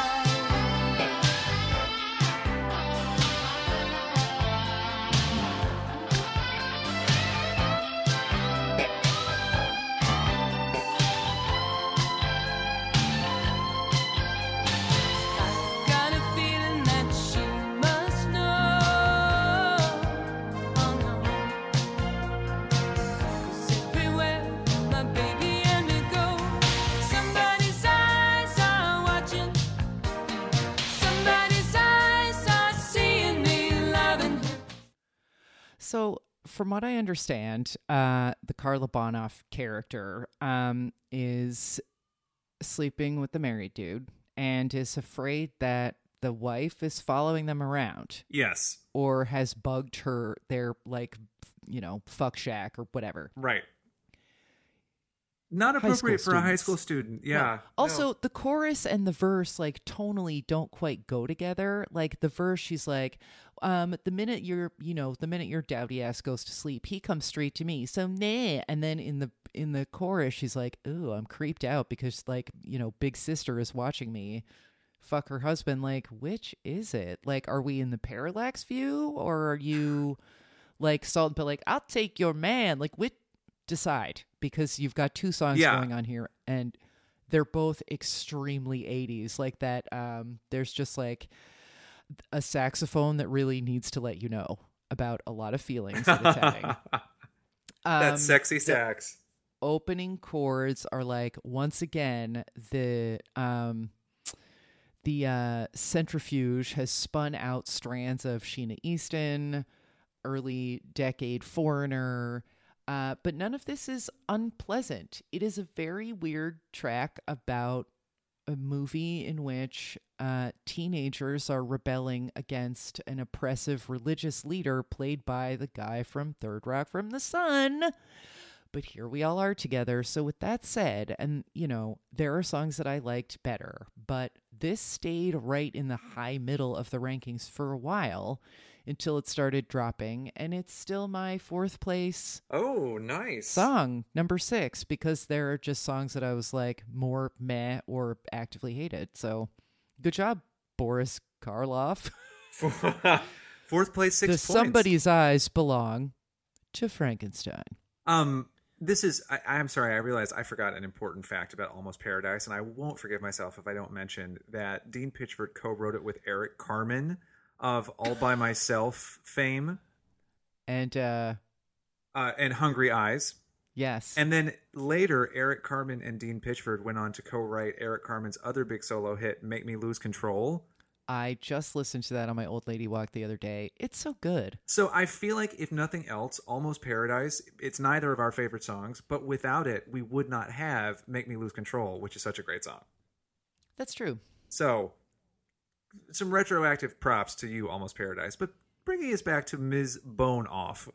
I got a feeling that she must know. Oh no. 'Cause everywhere my baby. So, from what I understand, the Karla Bonoff character is sleeping with the married dude and is afraid that the wife is following them around. Yes. Or has bugged her, their, like, you know, fuck shack or whatever. Right. Not appropriate for a high school student. Yeah. No. Also, the chorus and the verse, like, tonally don't quite go together. Like, the verse, she's like, the minute your dowdy ass goes to sleep, he comes straight to me. So, nah. And then in the chorus, she's like, ooh, I'm creeped out because, like, you know, big sister is watching me fuck her husband. Like, which is it? Like, are we in the parallax view or are you, like, salt, but like, I'll take your man. Like, which? Decide, because you've got 2 songs going on here and they're both extremely 80s, like that there's just like a saxophone that really needs to let you know about a lot of feelings that it's having. That sexy sax. Opening chords are like, once again, the centrifuge has spun out strands of Sheena Easton, early decade Foreigner. But none of this is unpleasant. It is a very weird track about a movie in which teenagers are rebelling against an oppressive religious leader played by the guy from Third Rock from the Sun. But here we all are together. So with that said, and, you know, there are songs that I liked better, but this stayed right in the high middle of the rankings for a while until it started dropping, and it's still my 4th place. Oh, nice. Song, number 6, because there are just songs that I was like more meh or actively hated. So good job, Boris Karloff. 4th place, 6 points. Somebody's Eyes belong to Frankenstein. This is, I'm sorry, I realized I forgot an important fact about Almost Paradise, and I won't forgive myself if I don't mention that Dean Pitchford co-wrote it with Eric Carmen of All By Myself fame. And Hungry Eyes. Yes. And then later, Eric Carmen and Dean Pitchford went on to co-write Eric Carmen's other big solo hit, Make Me Lose Control. I just listened to that on my old lady walk the other day. It's so good. So I feel like, if nothing else, Almost Paradise, it's neither of our favorite songs, but without it, we would not have Make Me Lose Control, which is such a great song. That's true. So some retroactive props to you, Almost Paradise, but bringing us back to Ms. Bonoff.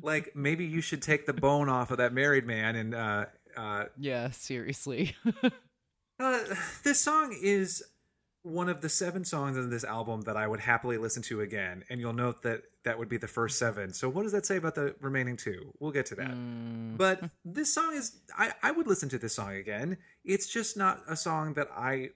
Like, maybe you should take the bone off of that married man and... yeah, seriously. This song is one of the 7 songs in this album that I would happily listen to again. And you'll note that that would be the first 7. So what does that say about the remaining 2? We'll get to that. But this song is, I would listen to this song again. It's just not a song that I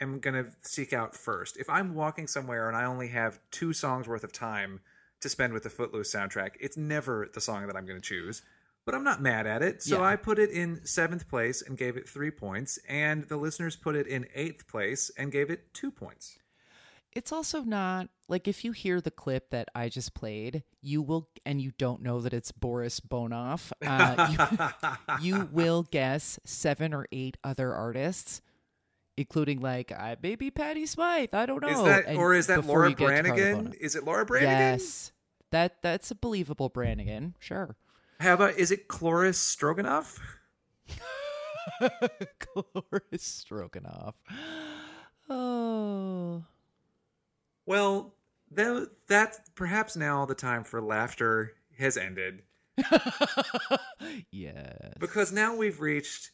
am going to seek out first. If I'm walking somewhere and I only have 2 songs worth of time to spend with the Footloose soundtrack, it's never the song that I'm going to choose. But I'm not mad at it. So yeah. I put it in 7th place and gave it 3 points. And the listeners put it in 8th place and gave it 2 points. It's also not, like, if you hear the clip that I just played, you will, and you don't know that it's Boris Bonoff, you will guess 7 or 8 other artists, including, like, maybe Patti Smythe. I don't know. Is that Laura Branigan? Is it Laura Branigan? Yes. That's a believable Branigan. Sure. How about, is it Cloris Stroganoff? Cloris Stroganoff. Oh. Well, that's perhaps now the time for laughter has ended. Yes. Because now we've reached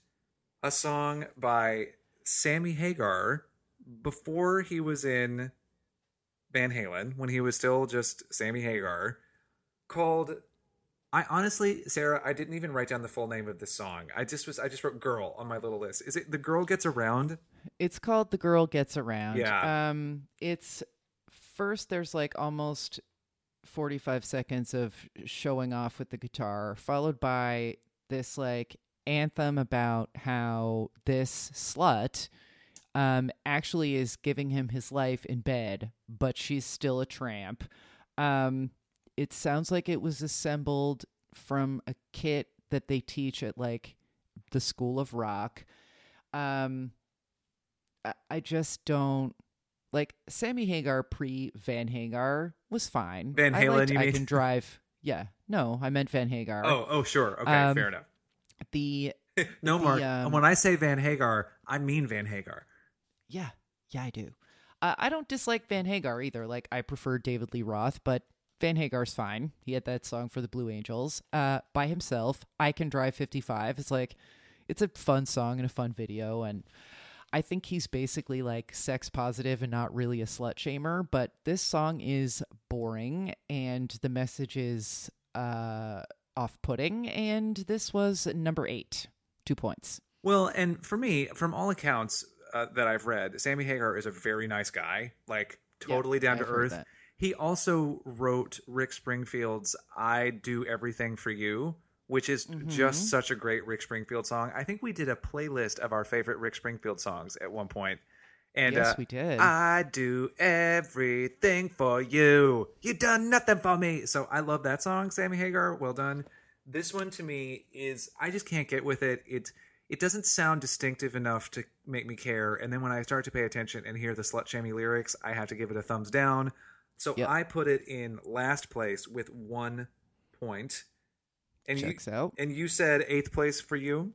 a song by Sammy Hagar before he was in Van Halen, when he was still just Sammy Hagar, called... I honestly, Sarah, I didn't even write down the full name of this song. I just wrote "Girl" on my little list. Is it "The Girl Gets Around"? It's called "The Girl Gets Around." Yeah. It's first. There's like almost 45 seconds of showing off with the guitar, followed by this like anthem about how this slut actually is giving him his life in bed, but she's still a tramp. It sounds like it was assembled from a kit that they teach at like the School of Rock. I just don't like Sammy Hagar pre Van Hagar was fine. Van Halen, I can drive. Yeah, no, I meant Van Hagar. Oh, sure. Okay, fair enough. Mark. When I say Van Hagar, I mean Van Hagar. Yeah, I do. I don't dislike Van Hagar either. Like I prefer David Lee Roth, but. Van Hagar's fine. He had that song for the Blue Angels by himself. I Can Drive 55. It's like, it's a fun song and a fun video. And I think he's basically like sex positive and not really a slut shamer. But this song is boring and the message is off-putting. And this was number 8, 2 points. Well, and for me, from all accounts that I've read, Sammy Hagar is a very nice guy, like totally down to earth. He also wrote Rick Springfield's I Do Everything For You, which is just such a great Rick Springfield song. I think we did a playlist of our favorite Rick Springfield songs at one point. And, yes, we did. I do everything for you. You done nothing for me. So I love that song, Sammy Hagar. Well done. This one to me is, I just can't get with it. It doesn't sound distinctive enough to make me care. And then when I start to pay attention and hear the slut-shamey lyrics, I have to give it a thumbs down. So yep. I put it in last place with 1 point. And Checks out. And you said 8th place for you?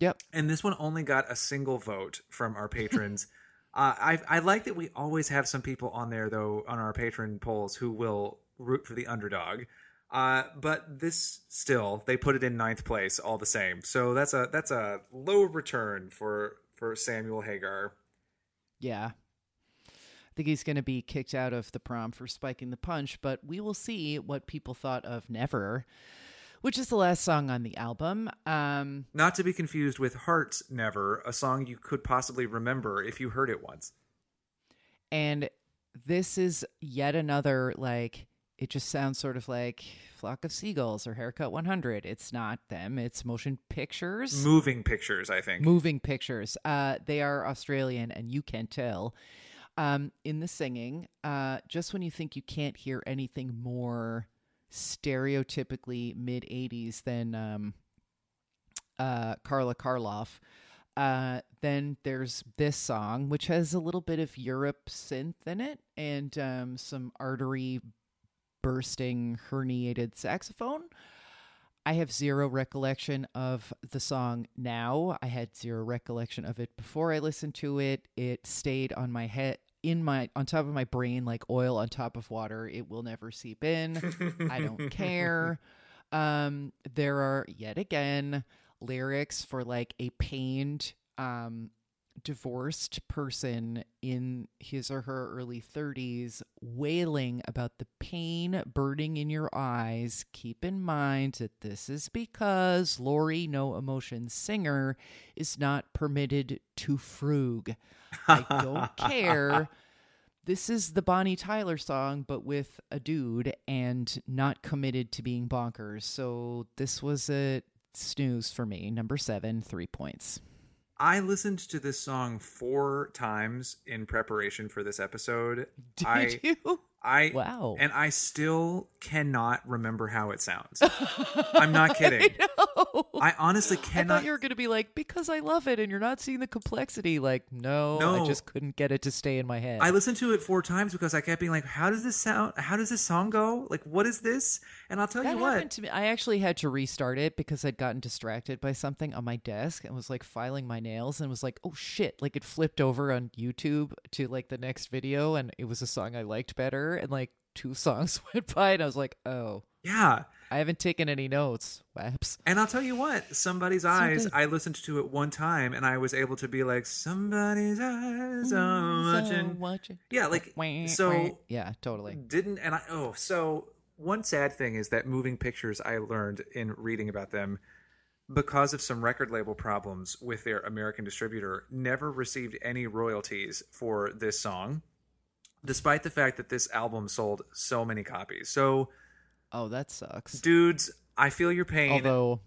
Yep. And this one only got a single vote from our patrons. I like that we always have some people on there, though, on our patron polls who will root for the underdog. But this still, they put it in 9th place all the same. So that's a low return for Samuel Hagar. Yeah. I think he's going to be kicked out of the prom for spiking the punch, but we will see what people thought of Never, which is the last song on the album. Not to be confused with Heart's Never, a song you could possibly remember if you heard it once. And this is yet another, like, it just sounds sort of like Flock of Seagulls or Haircut 100. It's not them. It's Motion Pictures. Moving Pictures, I think. Moving Pictures. They are Australian, and you can tell. In the singing, just when you think you can't hear anything more stereotypically mid-80s than Karla Karloff, then there's this song, which has a little bit of Europe synth in it and some artery-bursting herniated saxophone. I have zero recollection of the song now. I had zero recollection of it before I listened to it. It stayed on my head. On top of my brain, like oil on top of water. It will never seep in. I don't care. There are, yet again, lyrics for like a pained divorced person in his or her early 30s wailing about the pain burning in your eyes. Keep in mind that this is because Lori, No Emotion Singer, is not permitted to frug. I don't care. This is the Bonnie Tyler song, but with a dude and not committed to being bonkers. So this was a snooze for me. Number 7, 3 points. I listened to this song 4 times in preparation for this episode. Did you? Wow. And I still cannot remember how it sounds. I'm not kidding. I honestly cannot. I thought you were going to be like, because I love it and you're not seeing the complexity. Like, no, I just couldn't get it to stay in my head. I listened to it 4 times because I kept being like, how does this sound? How does this song go? Like, what is this? And I'll tell you what. That happened to me. I actually had to restart it because I'd gotten distracted by something on my desk and was like filing my nails and was like, oh shit. Like it flipped over on YouTube to like the next video and it was a song I liked better. And like 2 songs went by and I was like, oh yeah, I haven't taken any notes. Whaps. And I'll tell you what, Somebody's Eyes, I listened to it 1 time and I was able to be like, somebody's eyes watching. Yeah, like so yeah, totally didn't. And I so one sad thing is that Moving Pictures, I learned in reading about them, because of some record label problems with their American distributor, never received any royalties for this song, despite the fact that this album sold so many copies. So, oh, that sucks. Dudes, I feel your pain. Although,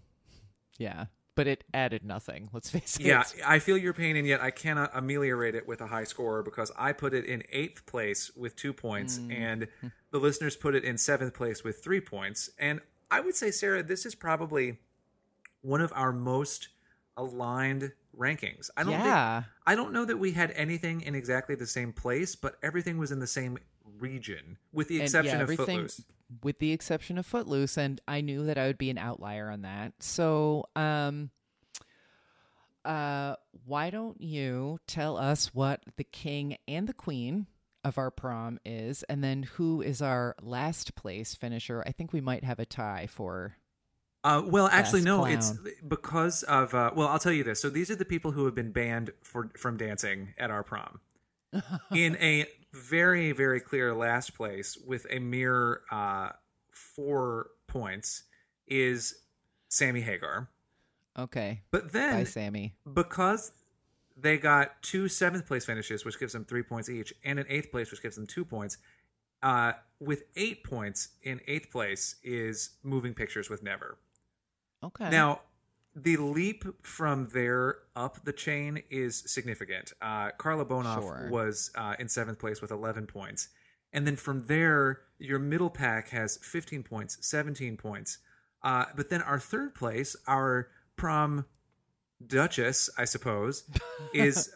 yeah, but it added nothing. Let's face it. Yeah, I feel your pain, and yet I cannot ameliorate it with a high score because I put it in 8th place with 2 points, and the listeners put it in 7th place with 3 points. And I would say, Sarah, this is probably one of our most aligned rankings. I don't know that we had anything in exactly the same place, but everything was in the same region, with the exception of Footloose. With the exception of Footloose, and I knew that I would be an outlier on that. So, why don't you tell us what the king and the queen of our prom is, and then who is our last place finisher? I think we might have a tie for. Well, actually, no, it's because of, well, I'll tell you this. So these are the people who have been banned from dancing at our prom in a very, very clear last place with a mere 4 points is Sammy Hagar. Okay. But then bye, Sammy, because they got 2 7th place finishes, which gives them 3 points each, and an 8th place, which gives them 2 points. With 8 points in 8th place is Moving Pictures with Never. Okay. Now, the leap from there up the chain is significant. Karla Bonoff was in 7th place with 11 points. And then from there, your middle pack has 15 points, 17 points. But then our 3rd place, our prom duchess, I suppose, is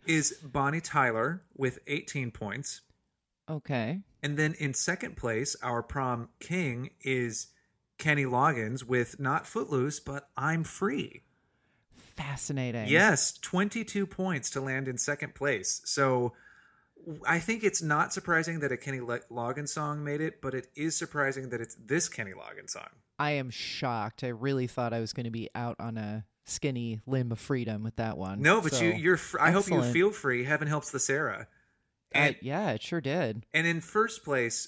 is Bonnie Tyler with 18 points. Okay. And then in 2nd place, our prom king is Kenny Loggins with not Footloose, but I'm Free. Fascinating. Yes, 22 points to land in 2nd place. So I think it's not surprising that a Kenny Loggins song made it, but it is surprising that it's this Kenny Loggins song. I am shocked. I really thought I was going to be out on a skinny limb of freedom with that one. No, but so, I hope you feel free. Heaven helps the Sarah. And, yeah, it sure did. And in 1st place,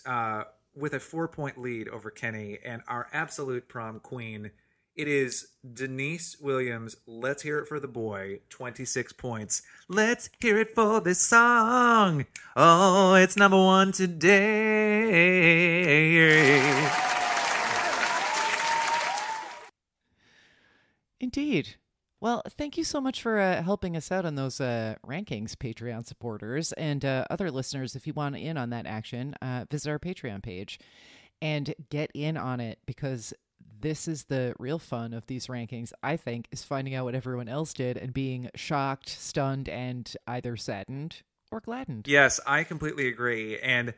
with a 4-point lead over Kenny and our absolute prom queen, it is Deniece Williams. Let's hear it for the boy. 26 points. Let's hear it for this song. Oh, it's number 1 today. Indeed. Well, thank you so much for helping us out on those rankings, Patreon supporters and other listeners. If you want in on that action, visit our Patreon page and get in on it, because this is the real fun of these rankings, I think, is finding out what everyone else did and being shocked, stunned, and either saddened or gladdened. Yes, I completely agree. And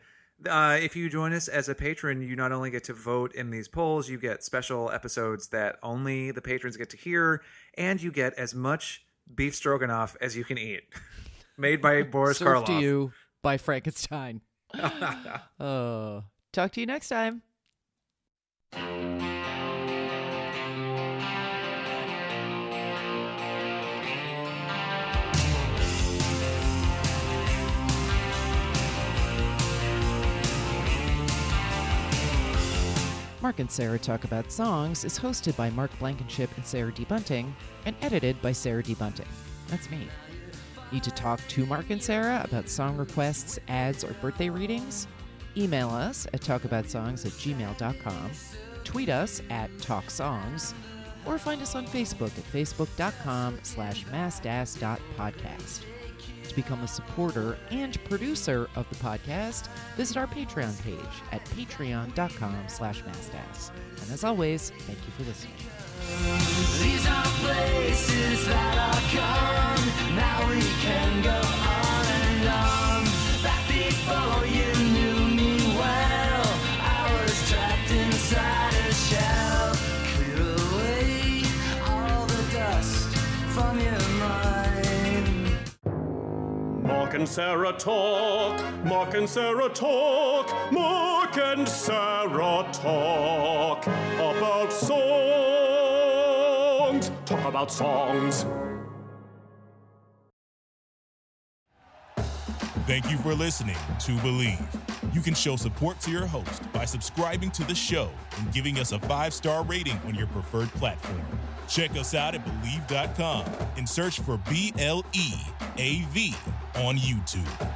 if you join us as a patron, you not only get to vote in these polls, you get special episodes that only the patrons get to hear, and you get as much beef stroganoff as you can eat. Made by Boris Karloff. Served to you by Frankenstein. Talk to you next time. Mark and Sarah Talk About Songs is hosted by Mark Blankenship and Sarah D. Bunting and edited by Sarah D. Bunting. That's me. Need to talk to Mark and Sarah about song requests, ads, or birthday readings? Email us at talkaboutsongs@gmail.com, tweet us at TalkSongs, or find us on Facebook at facebook.com/massedass.podcast. To become a supporter and producer of the podcast, visit our Patreon page at patreon.com/massedass. And as always, thank you for listening. These are places that are gone. Now we can go on and on. Back before you knew me well, I was trapped inside a shell. Clear away all the dust from your mind. Mark and Sarah talk. Mark and Sarah talk. Mark and Sarah talk about songs. Talk about songs. Thank you for listening to Believe. You can show support to your host by subscribing to the show and giving us a 5-star rating on your preferred platform. Check us out at Believe.com and search for BLEAV on YouTube.